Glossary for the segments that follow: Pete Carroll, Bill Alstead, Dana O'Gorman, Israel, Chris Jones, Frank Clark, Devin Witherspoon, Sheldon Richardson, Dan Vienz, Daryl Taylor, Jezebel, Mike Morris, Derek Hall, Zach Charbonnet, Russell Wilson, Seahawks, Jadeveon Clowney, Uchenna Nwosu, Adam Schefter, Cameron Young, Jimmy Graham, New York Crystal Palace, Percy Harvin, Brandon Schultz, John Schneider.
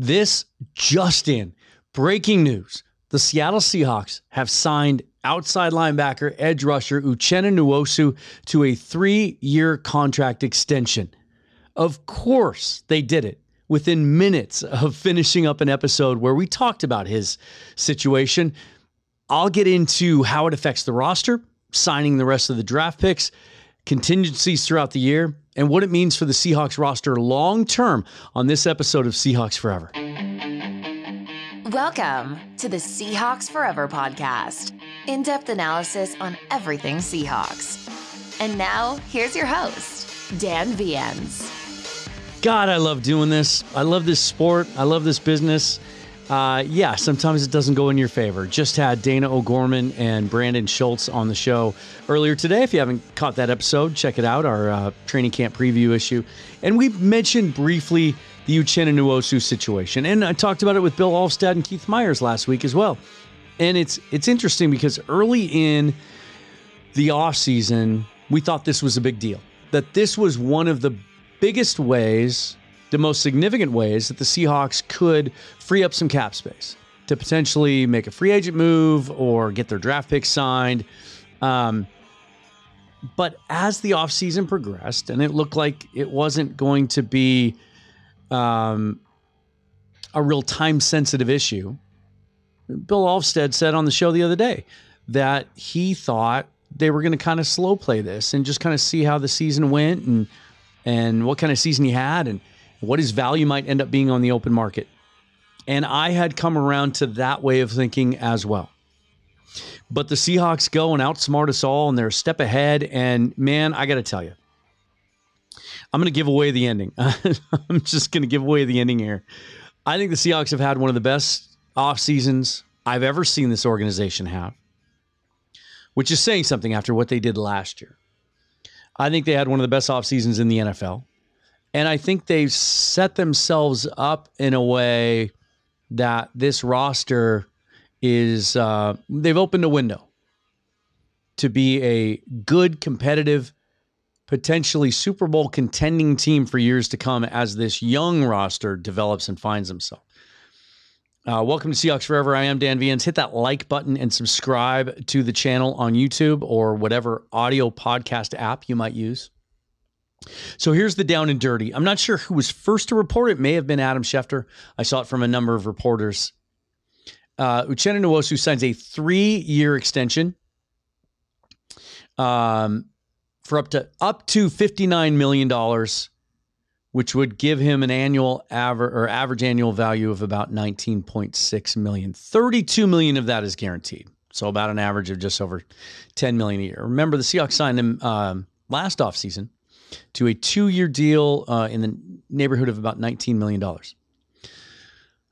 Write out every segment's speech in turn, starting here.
This just in. Breaking news. The Seattle Seahawks have signed outside linebacker, edge rusher Uchenna Nwosu to a 3-year contract extension. Of course they did it within minutes of finishing up an episode where we talked about his situation. I'll get into how it affects the roster, signing the rest of the draft picks, contingencies throughout the year, and what it means for the Seahawks roster long-term on this episode of Seahawks Forever. Welcome to the Seahawks Forever podcast, in-depth analysis on everything Seahawks. And now, here's your host, Dan Vienz. God, I love doing this. I love this sport. I love this business. Yeah, sometimes it doesn't go in your favor. Just had Dana O'Gorman and Brandon Schultz on the show earlier today. If you haven't caught that episode, check it out, our training camp preview issue. And we mentioned briefly the Uchenna Nwosu situation. And I talked about it with Bill Alstead and Keith Myers last week as well. And it's interesting because early in the offseason, we thought this was a big deal, that this was one of the biggest ways, the most significant ways that the Seahawks could free up some cap space to potentially make a free agent move or get their draft pick signed. But as the offseason progressed and it looked like it wasn't going to be a real time-sensitive issue, Bill Alstead said on the show the other day that he thought they were going to kind of slow play this and just kind of see how the season went and what kind of season he had and what his value might end up being on the open market. And I had come around to that way of thinking as well. But the Seahawks go and outsmart us all, and they're a step ahead. And, man, I got to tell you, I'm going to give away the ending. I'm just going to give away the ending here. I think the Seahawks have had one of the best off seasons I've ever seen this organization have, which is saying something after what they did last year. I think they had one of the best off seasons in the NFL. And I think they've set themselves up in a way that this roster is, they've opened a window to be a good, competitive, potentially Super Bowl contending team for years to come as this young roster develops and finds themselves. Welcome to Seahawks Forever. I am Dan Vienz. Hit that like button and subscribe to the channel on YouTube or whatever audio podcast app you might use. So here's the down and dirty. I'm not sure who was first to report. It may have been Adam Schefter. I saw it from a number of reporters. Uchenna Nwosu signs a 3-year extension for up to $59 million, which would give him an average annual value of about $19.6 million. $32 million of that is guaranteed. So about an average of just over $10 million a year. Remember, the Seahawks signed him last offseason to a 2-year deal in the neighborhood of about $19 million.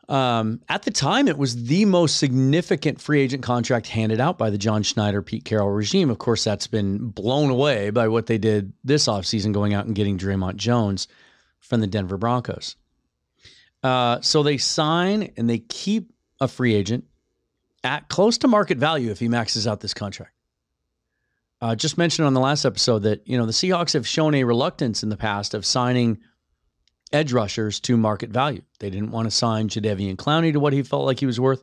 At the time, it was the most significant free agent contract handed out by the John Schneider, Pete Carroll regime. Of course, that's been blown away by what they did this offseason, going out and getting Draymond Jones from the Denver Broncos. So they sign and they keep a free agent at close to market value if he maxes out this contract. Just mentioned on the last episode that, the Seahawks have shown a reluctance in the past of signing edge rushers to market value. They didn't want to sign Jadeveon Clowney to what he felt like he was worth.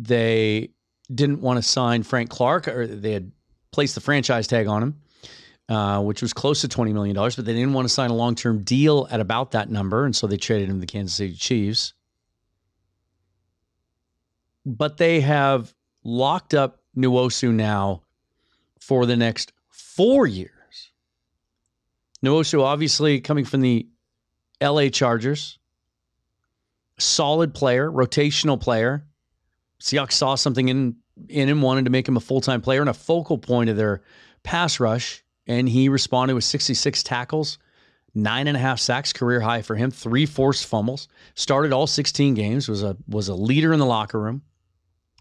They didn't want to sign Frank Clark, or they had placed the franchise tag on him, which was close to $20 million, but they didn't want to sign a long-term deal at about that number, and so they traded him to the Kansas City Chiefs. But they have locked up Nwosu now for the next 4 years. Nwosu, obviously, coming from the LA Chargers, solid player, rotational player. Seahawks saw something in him, wanted to make him a full-time player and a focal point of their pass rush, and he responded with 66 tackles, 9.5 sacks, career high for him, 3 forced fumbles, started all 16 games, was a leader in the locker room,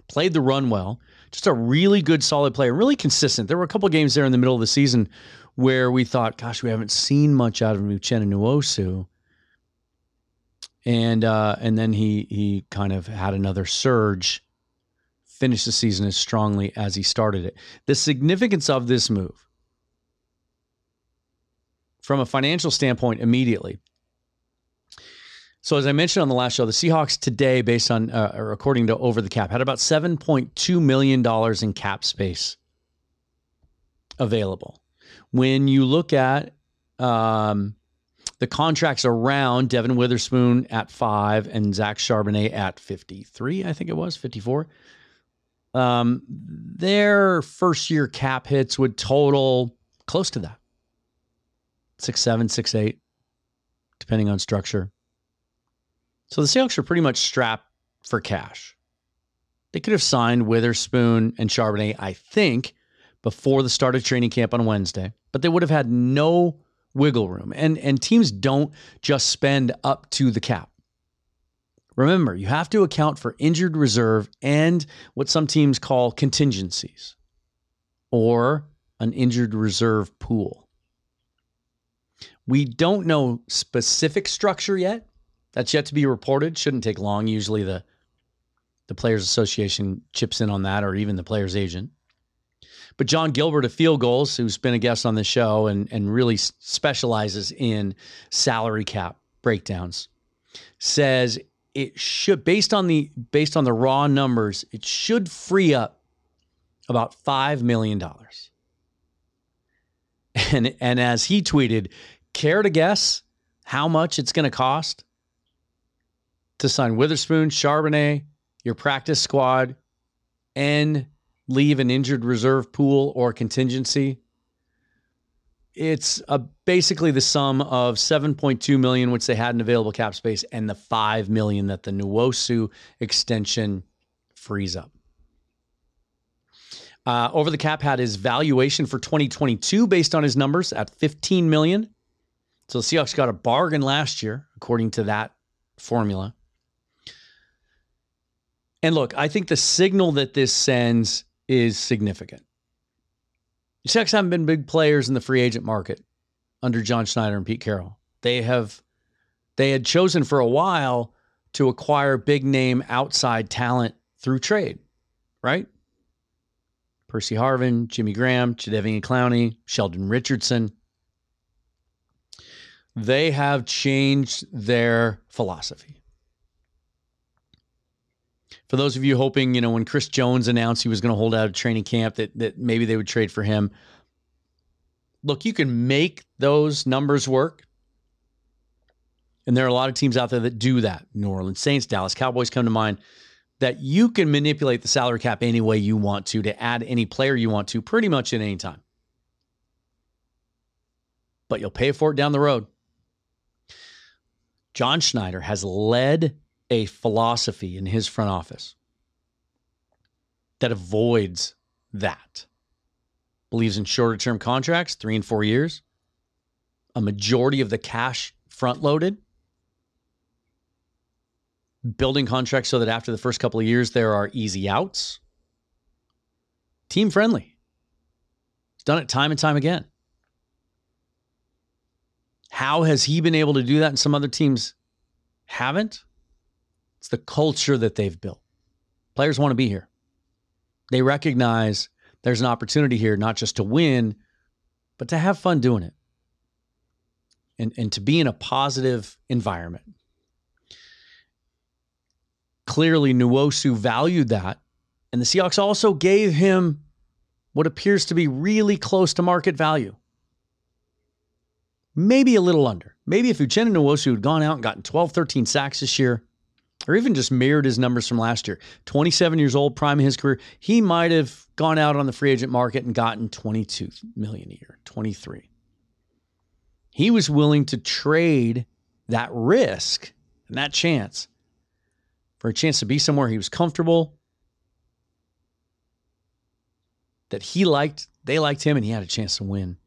played the run well. Just a really good, solid player, really consistent. There were a couple games there in the middle of the season where we thought, gosh, we haven't seen much out of Uchenna Nwosu. And then he kind of had another surge, finished the season as strongly as he started it. The significance of this move, from a financial standpoint, immediately, So as I mentioned on the last show, the Seahawks today, based on according to Over the Cap, had about $7.2 million in cap space available. When you look at the contracts around Devin Witherspoon at 5 and Zach Charbonnet at 53, I think it was, 54, their first-year cap hits would total close to that, 6.7, 6.8, depending on structure. So the Seahawks are pretty much strapped for cash. They could have signed Witherspoon and Charbonnet, I think, before the start of training camp on Wednesday, but they would have had no wiggle room. And teams don't just spend up to the cap. Remember, you have to account for injured reserve and what some teams call contingencies or an injured reserve pool. We don't know specific structure yet. That's yet to be reported. Shouldn't take long. Usually the Players Association chips in on that, or even the player's agent. But John Gilbert of Field Goals, who's been a guest on the show and really specializes in salary cap breakdowns, says it should, based on the raw numbers, it should free up about $5 million. And as he tweeted, care to guess how much it's going to cost to sign Witherspoon, Charbonnet, your practice squad, and leave an injured reserve pool or contingency? It's basically the sum of $7.2 million, which they had in available cap space, and the $5 million that the Nwosu extension frees up. Over the Cap had his valuation for 2022 based on his numbers at $15 million. So the Seahawks got a bargain last year, according to that formula. And look, I think the signal that this sends is significant. The Seahawks haven't been big players in the free agent market under John Schneider and Pete Carroll. They had chosen for a while to acquire big name outside talent through trade, right? Percy Harvin, Jimmy Graham, Jadeveon Clowney, Sheldon Richardson. They have changed their philosophy. For those of you hoping, when Chris Jones announced he was going to hold out of training camp, that maybe they would trade for him. Look, you can make those numbers work. And there are a lot of teams out there that do that. New Orleans Saints, Dallas Cowboys come to mind, that you can manipulate the salary cap any way you want to add any player you want to pretty much at any time. But you'll pay for it down the road. John Schneider has led a philosophy in his front office that avoids that. Believes in shorter-term contracts, 3 and 4 years. A majority of the cash front-loaded. Building contracts so that after the first couple of years, there are easy outs. Team-friendly. He's done it time and time again. How has he been able to do that and some other teams haven't? It's the culture that they've built. Players want to be here. They recognize there's an opportunity here, not just to win, but to have fun doing it. And to be in a positive environment. Clearly, Nwosu valued that. And the Seahawks also gave him what appears to be really close to market value. Maybe a little under. Maybe if Uchenna Nwosu had gone out and gotten 12, 13 sacks this year, or even just mirrored his numbers from last year, 27 years old, prime of his career, he might have gone out on the free agent market and gotten $22 million a year, $23. He was willing to trade that risk and that chance for a chance to be somewhere he was comfortable, that he liked, they liked him, and he had a chance to win.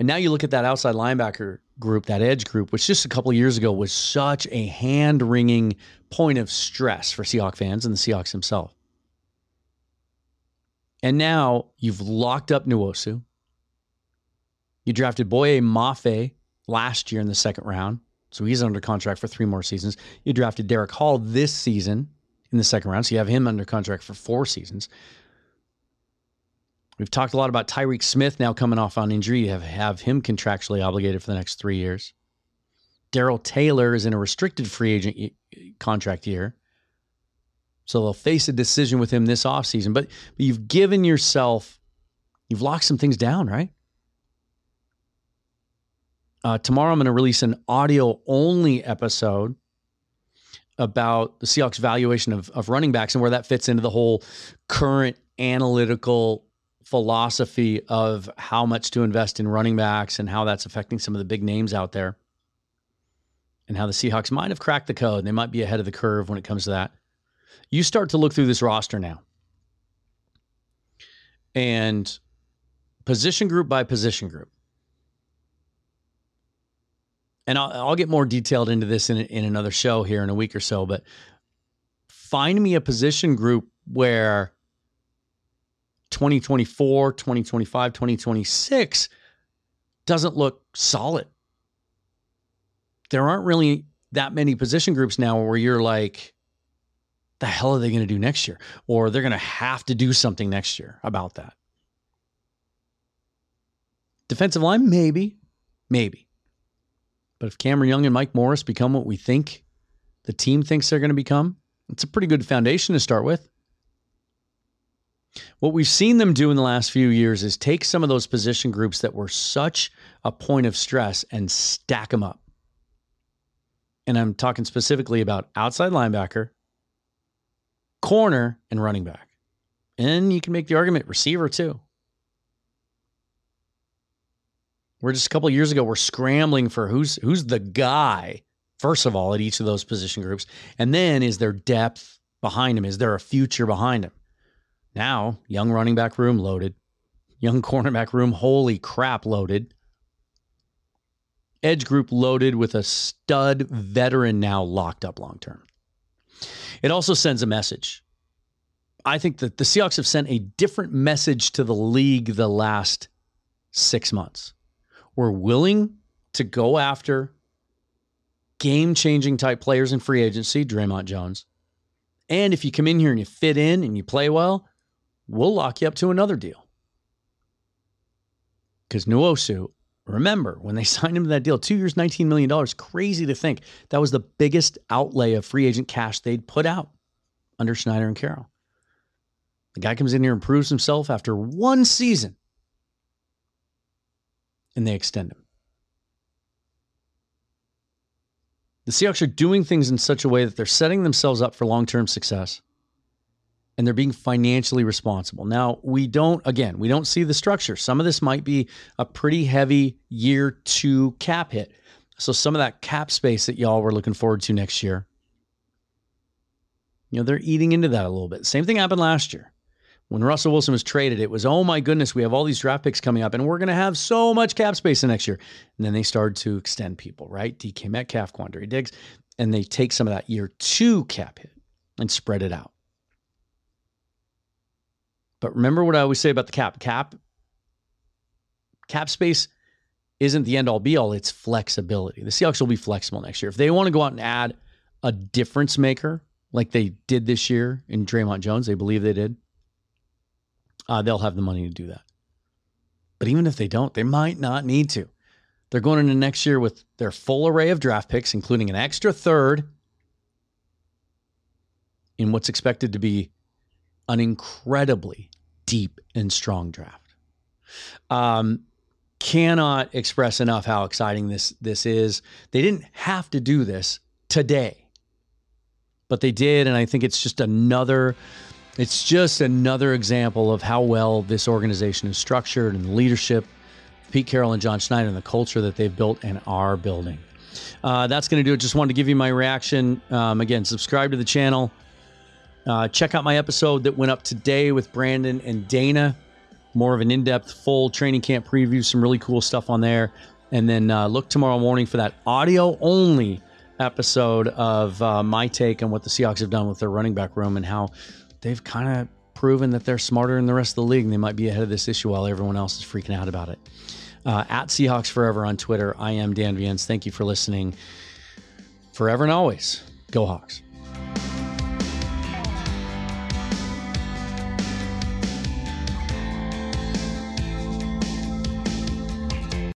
And now you look at that outside linebacker group, that edge group, which just a couple of years ago was such a hand-wringing point of stress for Seahawks fans and the Seahawks himself. And now you've locked up Nwosu. You drafted Boye Mafe last year in the second round, so he's under contract for 3 more seasons. You drafted Derek Hall this season in the second round, so you have him under contract for 4 seasons. We've talked a lot about Tyreek Smith now coming off on injury. You have him contractually obligated for the next 3 years. Daryl Taylor is in a restricted free agent contract year. So they'll face a decision with him this offseason. But you've given yourself, you've locked some things down, right? Tomorrow I'm going to release an audio-only episode about the Seahawks' valuation of running backs and where that fits into the whole current analytical philosophy of how much to invest in running backs and how that's affecting some of the big names out there and how the Seahawks might have cracked the code. They might be ahead of the curve when it comes to that. You start to look through this roster now. And position group by position group. And I'll get more detailed into this in another show here in a week or so, but find me a position group where 2024, 2025, 2026 doesn't look solid. There aren't really that many position groups now where you're like, the hell are they going to do next year? Or they're going to have to do something next year about that. Defensive line, maybe. But if Cameron Young and Mike Morris become what we think the team thinks they're going to become, it's a pretty good foundation to start with. What we've seen them do in the last few years is take some of those position groups that were such a point of stress and stack them up. And I'm talking specifically about outside linebacker, corner, and running back. And you can make the argument receiver too. We're just a couple of years ago, we're scrambling for who's the guy, first of all, at each of those position groups. And then is there depth behind him? Is there a future behind him? Now, young running back room loaded. Young cornerback room, holy crap, loaded. Edge group loaded with a stud veteran now locked up long term. It also sends a message. I think that the Seahawks have sent a different message to the league the last 6 months. We're willing to go after game-changing type players in free agency, Draymond Jones. And if you come in here and you fit in and you play well, we'll lock you up to another deal. Because Nwosu, remember, when they signed him to that deal, 2 years, $19 million, crazy to think. That was the biggest outlay of free agent cash they'd put out under Schneider and Carroll. The guy comes in here and proves himself after one season. And they extend him. The Seahawks are doing things in such a way that they're setting themselves up for long-term success. And they're being financially responsible. Now, we don't see the structure. Some of this might be a pretty heavy year 2 cap hit. So some of that cap space that y'all were looking forward to next year, you know, they're eating into that a little bit. Same thing happened last year. When Russell Wilson was traded, it was, oh my goodness, we have all these draft picks coming up and we're going to have so much cap space in next year. And then they started to extend people, right? DK Metcalf, Quandre Diggs, and they take some of that year 2 cap hit and spread it out. But remember what I always say about the cap. Cap space isn't the end-all be-all, it's flexibility. The Seahawks will be flexible next year. If they want to go out and add a difference maker like they did this year in Draymond Jones, they believe they did, they'll have the money to do that. But even if they don't, they might not need to. They're going into next year with their full array of draft picks, including an extra third in what's expected to be an incredibly deep and strong draft. Cannot express enough how exciting this is. They didn't have to do this today, but they did, and I think it's just another... It's just another example of how well this organization is structured and the leadership, Pete Carroll and John Schneider, and the culture that they've built and are building. That's going to do it. Just wanted to give you my reaction. Again, subscribe to the channel. Check out my episode that went up today with Brandon and Dana. More of an in-depth, full training camp preview, some really cool stuff on there. And then look tomorrow morning for that audio-only episode of my take on what the Seahawks have done with their running back room and how they've kind of proven that they're smarter than the rest of the league, and they might be ahead of this issue while everyone else is freaking out about it. At Seahawks Forever on Twitter, I am Dan Vienz. Thank you for listening. Forever and always, go Hawks.